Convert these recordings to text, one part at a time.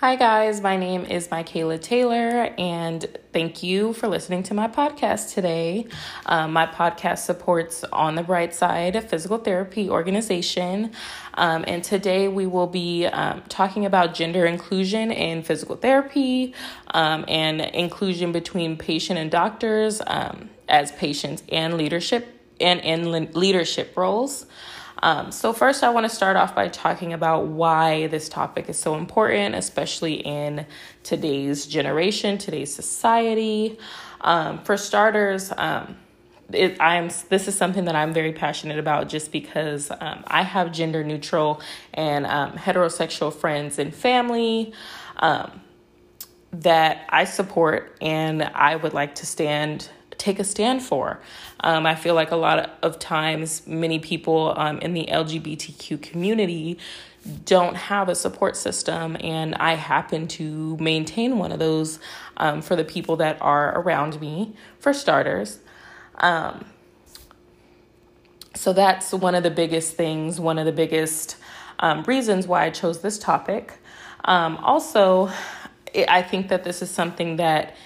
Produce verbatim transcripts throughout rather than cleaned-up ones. Hi guys, my name is Michaela Taylor, and thank you for listening to my podcast today. Um, my podcast supports On the Bright Side, a physical therapy organization, um, and today we will be um, talking about gender inclusion in physical therapy um, and inclusion between patient and doctors um, as patients and leadership and in leadership roles. Um, so first, I want to start off by talking about why this topic is so important, especially in today's generation, today's society. Um, for starters, um, it, I'm this is something that I'm very passionate about just because um, I have gender neutral and um, heterosexual friends and family um, that I support, and I would like to stand take a stand for. Um, I feel like a lot of times many people um, in the L G B T Q community don't have a support system, and I happen to maintain one of those um, for the people that are around me, for starters. Um, so that's one of the biggest things, one of the biggest um, reasons why I chose this topic. Um, also, I think that this is something that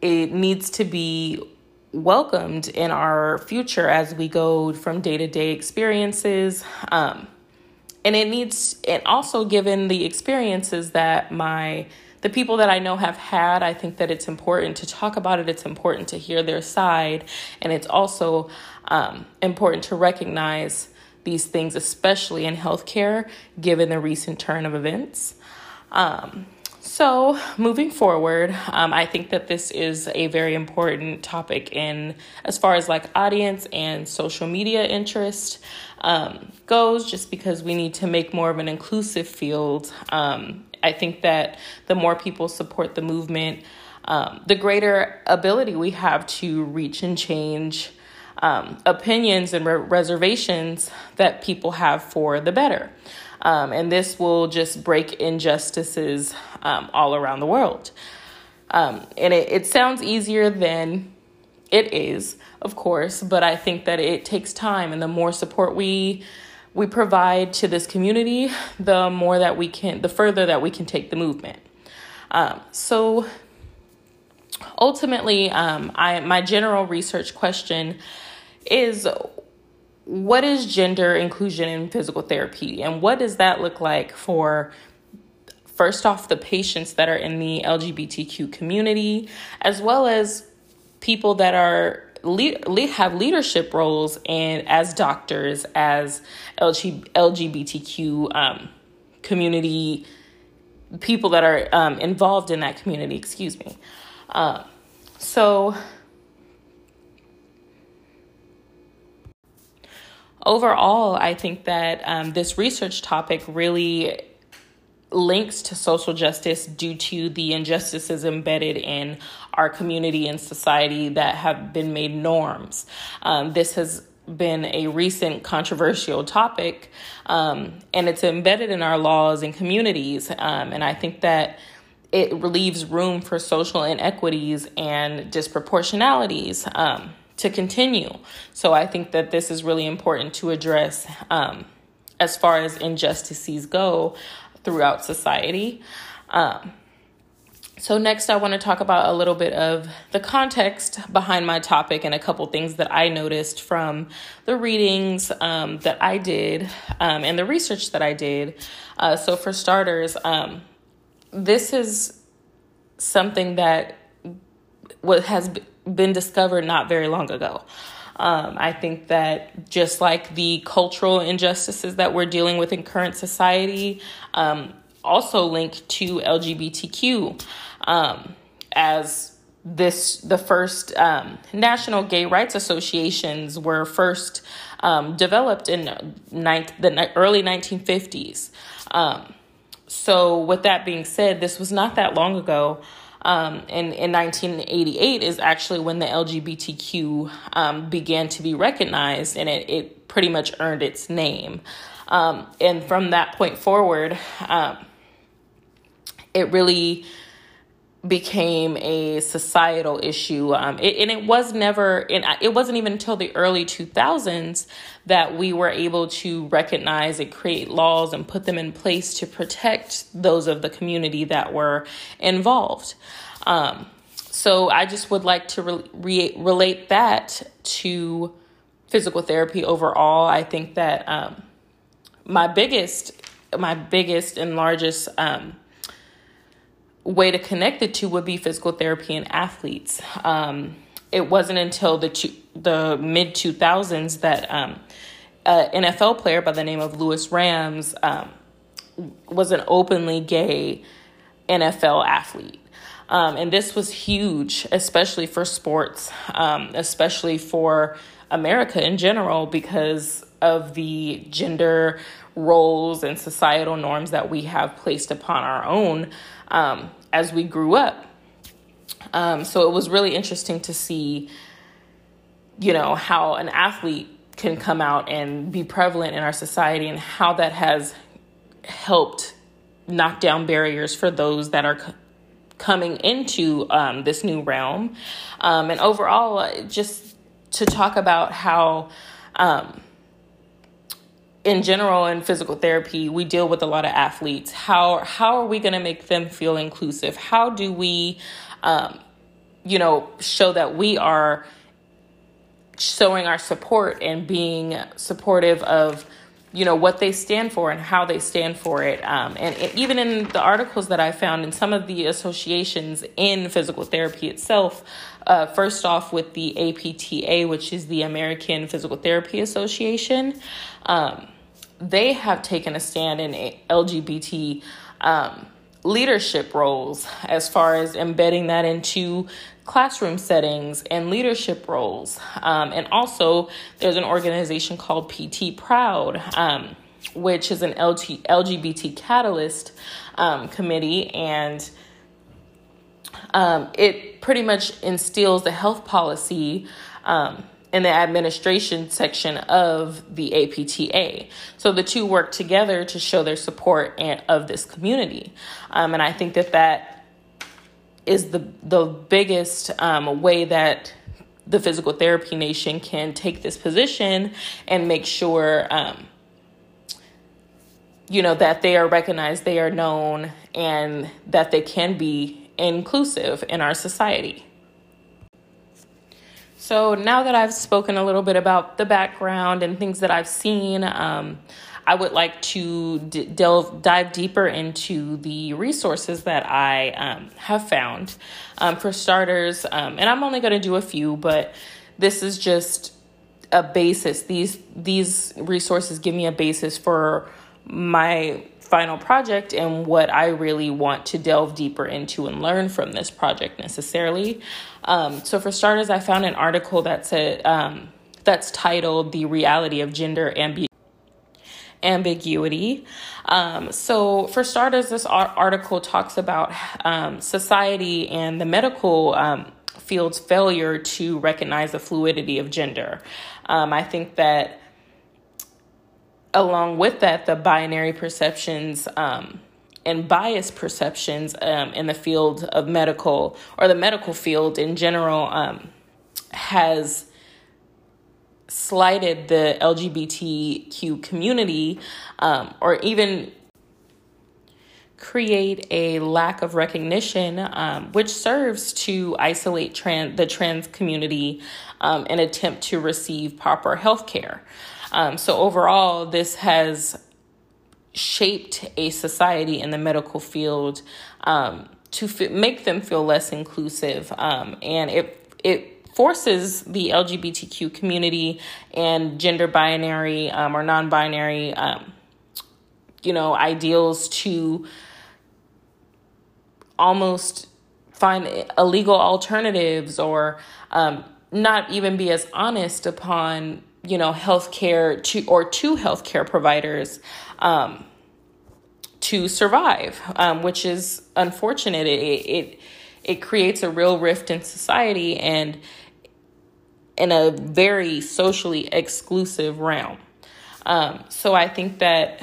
it needs to be welcomed in our future as we go from day-to-day experiences. Um, and it needs, and also given the experiences that my, the people that I know have had, I think that it's important to talk about it. It's important to hear their side. And it's also um, important to recognize these things, especially in healthcare, given the recent turn of events. Um, So moving forward, um, I think that this is a very important topic in as far as like audience and social media interest um, goes, just because we need to make more of an inclusive field. Um, I think that the more people support the movement, um, the greater ability we have to reach and change um, opinions and re- reservations that people have for the better. Um, and this will just break injustices um, all around the world. Um, and it, it sounds easier than it is, of course, but I think that it takes time. And the more support we we provide to this community, the more that we can, the further that we can take the movement. Um, so ultimately, um, I my general research question is, what is gender inclusion in physical therapy, and what does that look like for, first off, the patients that are in the L G B T Q community, as well as people that are have leadership roles and as doctors, as L G B T Q um, community people that are um, involved in that community. Excuse me. Uh, so. Overall, I think that um, this research topic really links to social justice due to the injustices embedded in our community and society that have been made norms. Um, this has been a recent controversial topic, um, and it's embedded in our laws and communities. Um, and I think that it leaves room for social inequities and disproportionalities Um, to continue. So I think that this is really important to address um, as far as injustices go throughout society. Um, so next I want to talk about a little bit of the context behind my topic and a couple things that I noticed from the readings um, that I did um, and the research that I did. Uh, so for starters, um, this is something that what has been been discovered not very long ago. Um, I think that just like the cultural injustices that we're dealing with in current society um, also link to L G B T Q um, as this, the first um, National Gay Rights Associations were first um, developed in ni- the early nineteen fifties. Um, so with that being said, this was not that long ago. Um, and in nineteen eighty-eight is actually when the L G B T Q um, began to be recognized, and it, it pretty much earned its name. Um, and from that point forward, um, it really became a societal issue. Um, it, and it was never, and it wasn't even until the early two thousands that we were able to recognize and create laws and put them in place to protect those of the community that were involved. Um, so I just would like to re- re- relate that to physical therapy overall. I think that um, my biggest, my biggest and largest um, way to connect the two would be physical therapy and athletes. Um, it wasn't until the two, the mid two thousands that um, an N F L player by the name of Lewis Rams um, was an openly gay N F L athlete. Um, and this was huge, especially for sports, um, especially for America in general, because of the gender roles and societal norms that we have placed upon our own um, as we grew up. Um, so it was really interesting to see, you know, how an athlete can come out and be prevalent in our society and how that has helped knock down barriers for those that are c- coming into um, this new realm. Um, and overall, just to talk about how, um, in general, in physical therapy, we deal with a lot of athletes. How how are we going to make them feel inclusive? How do we, um, you know, show that we are showing our support and being supportive of, you know, what they stand for and how they stand for it. Um, and it, even in the articles that I found in some of the associations in physical therapy itself, uh, first off with the A P T A, which is the American Physical Therapy Association, um, they have taken a stand in L G B T um, leadership roles as far as embedding that into classroom settings and leadership roles. Um, and also there's an organization called P T Proud, um, which is an L G B T catalyst um, committee. And um, it pretty much instills the health policy um, in the administration section of the A P T A. So the two work together to show their support and, of this community. Um, and I think that that is the the biggest um, way that the physical therapy nation can take this position and make sure, um, you know, that they are recognized, they are known, and that they can be inclusive in our society. So now that I've spoken a little bit about the background and things that I've seen, um, I would like to d- delve dive deeper into the resources that I um, have found. Um, for starters, um, and I'm only going to do a few, but this is just a basis. These these resources give me a basis for my final project and what I really want to delve deeper into and learn from this project necessarily. Um, so for starters, I found an article that's a, um, that's titled "The Reality of Gender Ambi- Ambiguity." Um, so for starters, this article talks about um, society and the medical um, field's failure to recognize the fluidity of gender. Um, I think that along with that, the binary perceptions um, and bias perceptions um, in the field of medical or the medical field in general um, has slighted the L G B T Q community um, or even create a lack of recognition, um, which serves to isolate trans, the trans community um, and attempt to receive proper health care. Um, so overall, this has shaped a society in the medical field um, to f- make them feel less inclusive. Um, and it it forces the L G B T Q community and gender binary um, or non-binary, um, you know, ideals to almost find illegal alternatives or um, not even be as honest upon, you know, healthcare to or to healthcare providers um, to survive, um, which is unfortunate. It, it it creates a real rift in society and in a very socially exclusive realm. Um, so I think that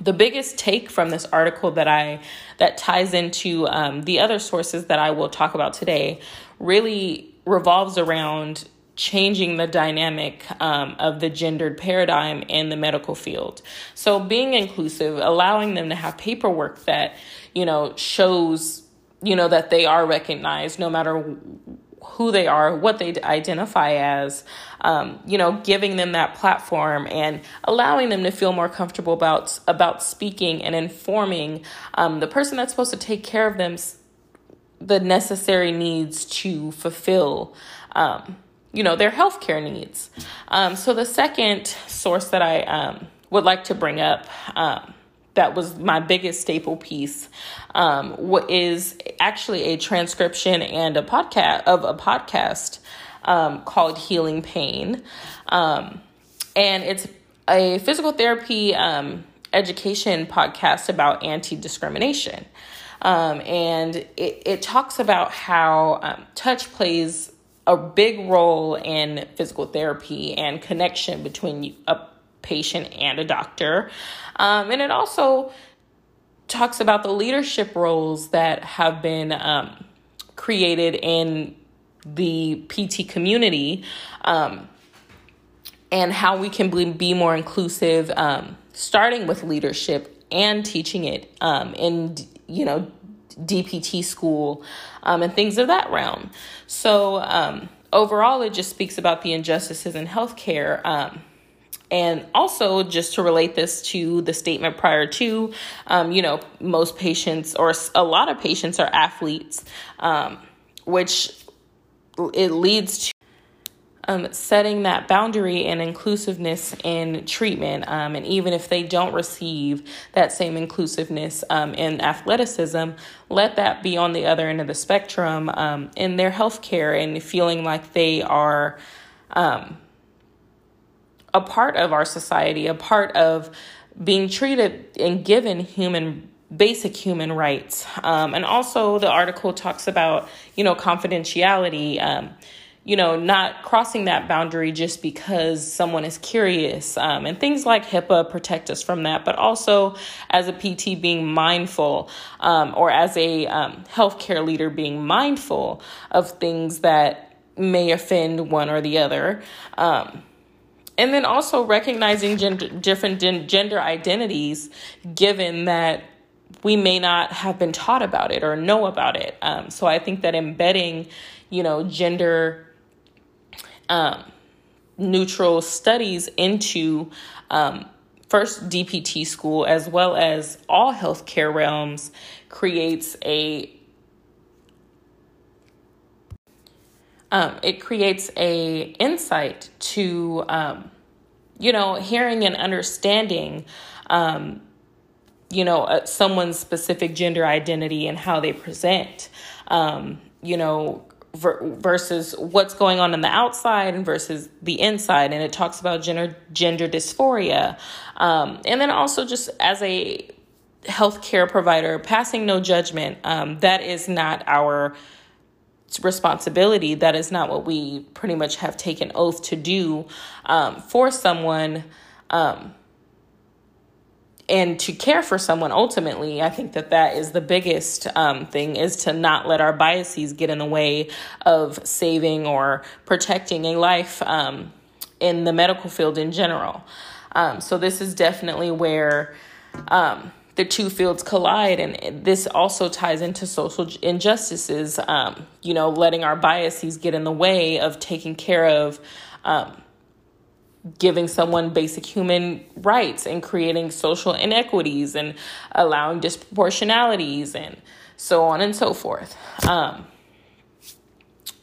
The biggest take from this article that I that ties into um, the other sources that I will talk about today really revolves around changing the dynamic um, of the gendered paradigm in the medical field. So being inclusive, allowing them to have paperwork that, you know, shows, you know, that they are recognized no matter who they are, what they identify as, um, you know, giving them that platform and allowing them to feel more comfortable about about speaking and informing um, the person that's supposed to take care of them the necessary needs to fulfill, um, you know, their healthcare needs. Um, so the second source that I um, would like to bring up, um, that was my biggest staple piece, um, what is actually a transcription and a podcast of a podcast um, called Healing Pain. Um, and it's a physical therapy um, education podcast about anti-discrimination. Um, and it, it talks about how um, touch plays a big role in physical therapy and connection between a patient and a doctor. Um, and it also talks about the leadership roles that have been um, created in the P T community, um, and how we can be more inclusive, um, starting with leadership and teaching it um, in, you know, D P T school um, and things of that realm. So um, overall, it just speaks about the injustices in healthcare. Um, And also, just to relate this to the statement prior to, um, you know, most patients or a lot of patients are athletes, um, which it leads to um, setting that boundary and inclusiveness in treatment. Um, and even if they don't receive that same inclusiveness um, in athleticism, let that be on the other end of the spectrum um, in their healthcare and feeling like they are Um, a part of our society, a part of being treated and given human, basic human rights. Um, and also the article talks about, you know, confidentiality, um, you know, not crossing that boundary just because someone is curious, um, and things like HIPAA protect us from that. But also as a P T being mindful, um, or as a um, healthcare leader being mindful of things that may offend one or the other, um, and then also recognizing gender, different gender identities, given that we may not have been taught about it or know about it. Um, so I think that embedding, you know, gender um, neutral studies into um, first D P T school, as well as all healthcare realms, creates a Um, it creates a insight to, um, you know, hearing and understanding, um, you know, uh, someone's specific gender identity and how they present, um, you know, ver- versus what's going on in the outside and versus the inside. And it talks about gender, gender dysphoria. Um, and then also just as a healthcare provider, passing no judgment. Um, that is not our responsibility. That is not what we pretty much have taken oath to do um, for someone um, and to care for someone. Ultimately, I think that that is the biggest um, thing, is to not let our biases get in the way of saving or protecting a life um, in the medical field in general. Um, so this is definitely where um, the two fields collide. And this also ties into social injustices, um, you know, letting our biases get in the way of taking care of um, giving someone basic human rights and creating social inequities and allowing disproportionalities and so on and so forth. Um,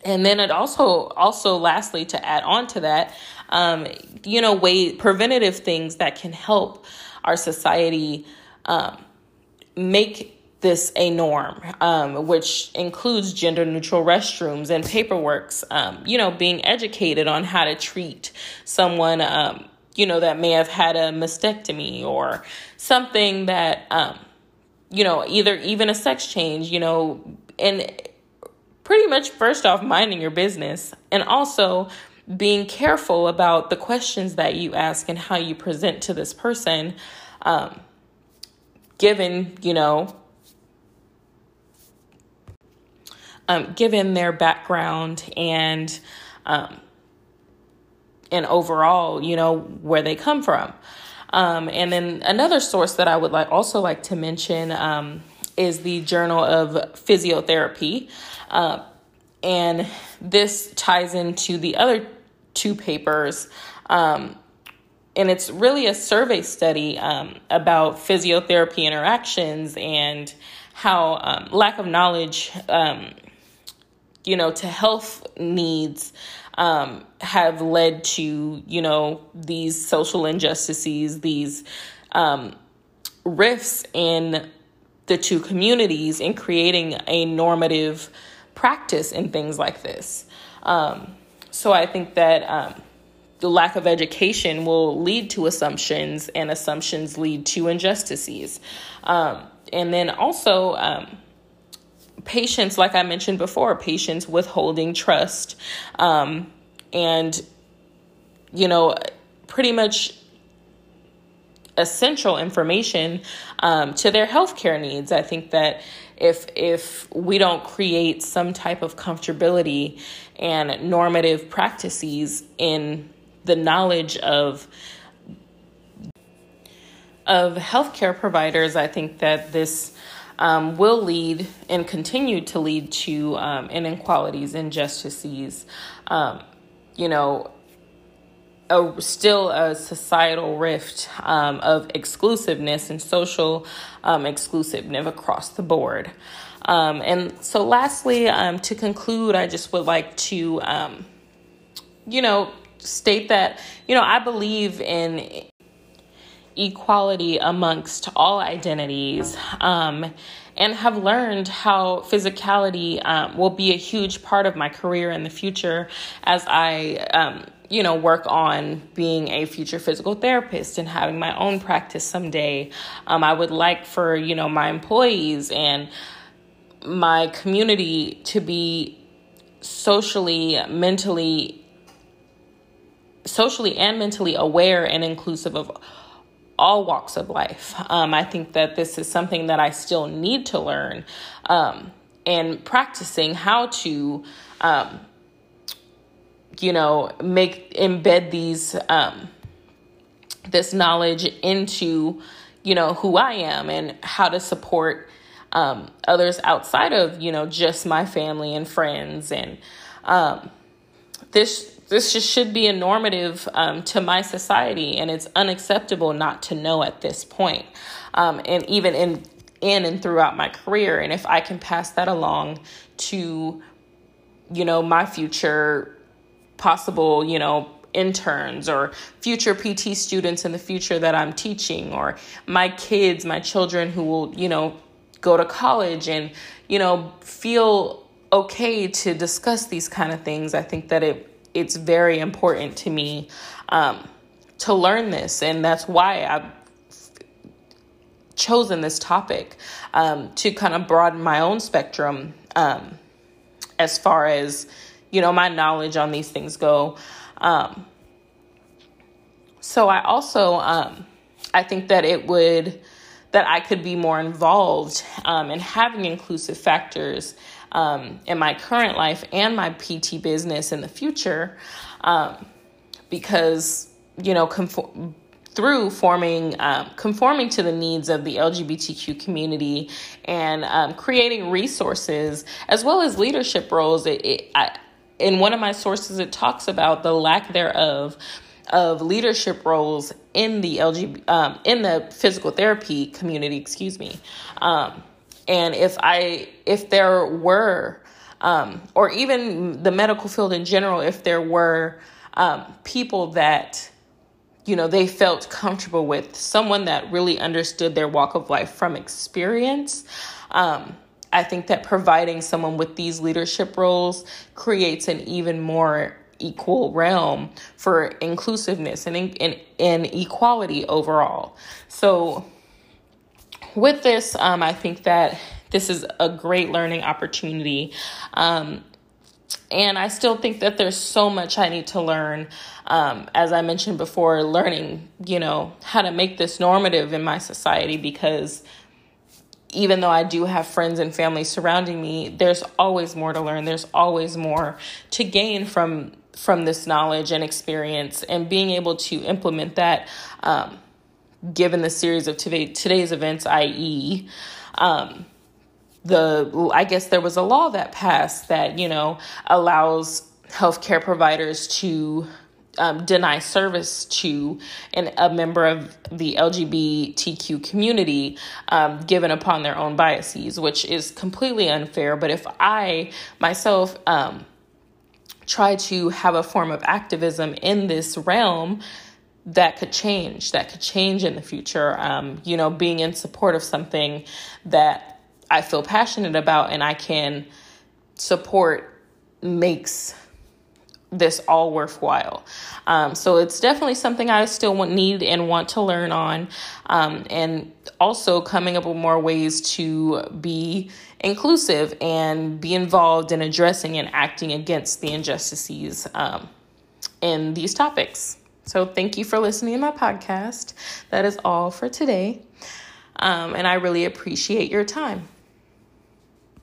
and then it also, also lastly, to add on to that, um, you know, way preventative things that can help our society Um, make this a norm, um, which includes gender neutral restrooms and paperworks, um, you know, being educated on how to treat someone, um, you know, that may have had a mastectomy or something that, um, you know, either even a sex change, you know, and pretty much first off, minding your business, and also being careful about the questions that you ask and how you present to this person, um, given, you know, um, given their background and, um, and overall, you know, where they come from. Um, and then another source that I would like also like to mention, um, is the Journal of Physiotherapy. Uh, and this ties into the other two papers. Um, and it's really a survey study um, about physiotherapy interactions and how um, lack of knowledge, um, you know, to health needs um, have led to, you know, these social injustices, these um, rifts in the two communities, in creating a normative practice in things like this. Um, so I think that um, the lack of education will lead to assumptions, and assumptions lead to injustices. Um, and then also um, patients, like I mentioned before, patients withholding trust um, and, you know, pretty much essential information um, to their healthcare needs. I think that if if we don't create some type of comfortability and normative practices in the knowledge of of healthcare providers, I think that this um, will lead and continue to lead to um, inequalities, injustices, um, you know, A, still a societal rift um, of exclusiveness and social um, exclusiveness across the board. Um, and so lastly, um, to conclude, I just would like to, um, you know, state that, you know, I believe in equality amongst all identities um, and have learned how physicality um, will be a huge part of my career in the future as I um you know, work on being a future physical therapist and having my own practice someday. Um, I would like for, you know, my employees and my community to be socially, mentally, socially and mentally aware and inclusive of all walks of life. Um, I think that this is something that I still need to learn um, and practicing how to, um, you know, make embed these, um, this knowledge into, you know, who I am and how to support, um, others outside of, you know, just my family and friends. And, um, this, this just should be a normative, um, to my society, and it's unacceptable not to know at this point. Um, and even in, in and throughout my career. And if I can pass that along to, you know, my future possible, you know, interns or future P T students in the future that I'm teaching, or my kids, my children who will, you know, go to college and, you know, feel okay to discuss these kind of things. I think that it it's very important to me um, to learn this. And that's why I've chosen this topic um, to kind of broaden my own spectrum um, as far as, you know, my knowledge on these things go. Um, so I also, um, I think that it would, that I could be more involved um, in having inclusive factors um, in my current life and my P T business in the future. Um, because, you know, conform, through forming, um, conforming to the needs of the L G B T Q community and um, creating resources as well as leadership roles, it, it, I, in one of my sources, it talks about the lack thereof of leadership roles in the L G B T, um, in the physical therapy community, excuse me. Um, and if I, if there were, um, or even the medical field in general, if there were um, people that, you know, they felt comfortable with, someone that really understood their walk of life from experience, um, I think that providing someone with these leadership roles creates an even more equal realm for inclusiveness and, and, and equality overall. So with this, um, I think that this is a great learning opportunity. Um, and I still think that there's so much I need to learn. Um, as I mentioned before, learning, you know, how to make this normative in my society, because even though I do have friends and family surrounding me, there's always more to learn. There's always more to gain from from this knowledge and experience, and being able to implement that, um, given the series of today, today's events, that is, um, the I guess there was a law that passed that, you know, allows healthcare providers to Um, deny service to an, a member of the L G B T Q community, um, given upon their own biases, which is completely unfair. But if I myself um, try to have a form of activism in this realm, that could change. That could change in the future. Um, you know, being in support of something that I feel passionate about and I can support makes this all worthwhile. Um, so it's definitely something I still want, need and want to learn on. Um, and also coming up with more ways to be inclusive and be involved in addressing and acting against the injustices um, in these topics. So thank you for listening to my podcast. That is all for today. Um, and I really appreciate your time.